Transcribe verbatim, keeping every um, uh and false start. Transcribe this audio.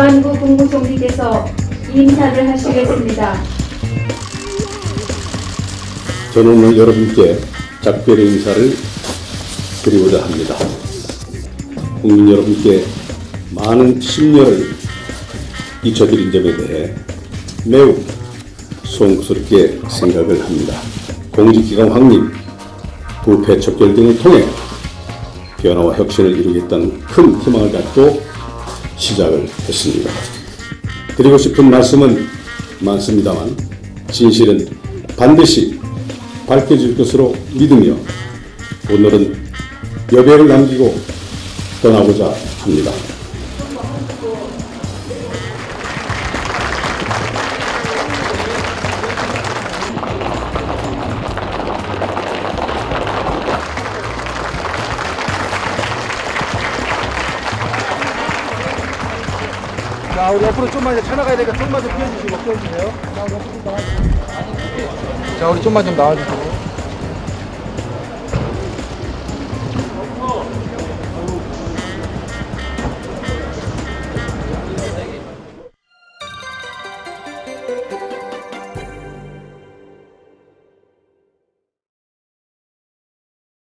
이완구 국무총리께서 인사를 하시겠습니다. 저는 오늘 여러분께 작별의 인사를 드리고자 합니다. 국민 여러분께 많은 심려를 끼쳐드린 점에 대해 매우 송구스럽게 생각을 합니다. 공직기강 확립, 부패 척결 등을 통해 변화와 혁신을 이루겠다는 큰 희망을 갖고 시작을 했습니다. 드리고 싶은 말씀은 많습니다만 진실은 반드시 밝혀질 것으로 믿으며 오늘은 여백을 남기고 떠나고자 합니다. 자, 우리 옆으로 좀만 이제 쳐나가야 되니까 좀만 좀 피해주시고, 피해주세요. 자, 우리 좀만 좀 나와주세요.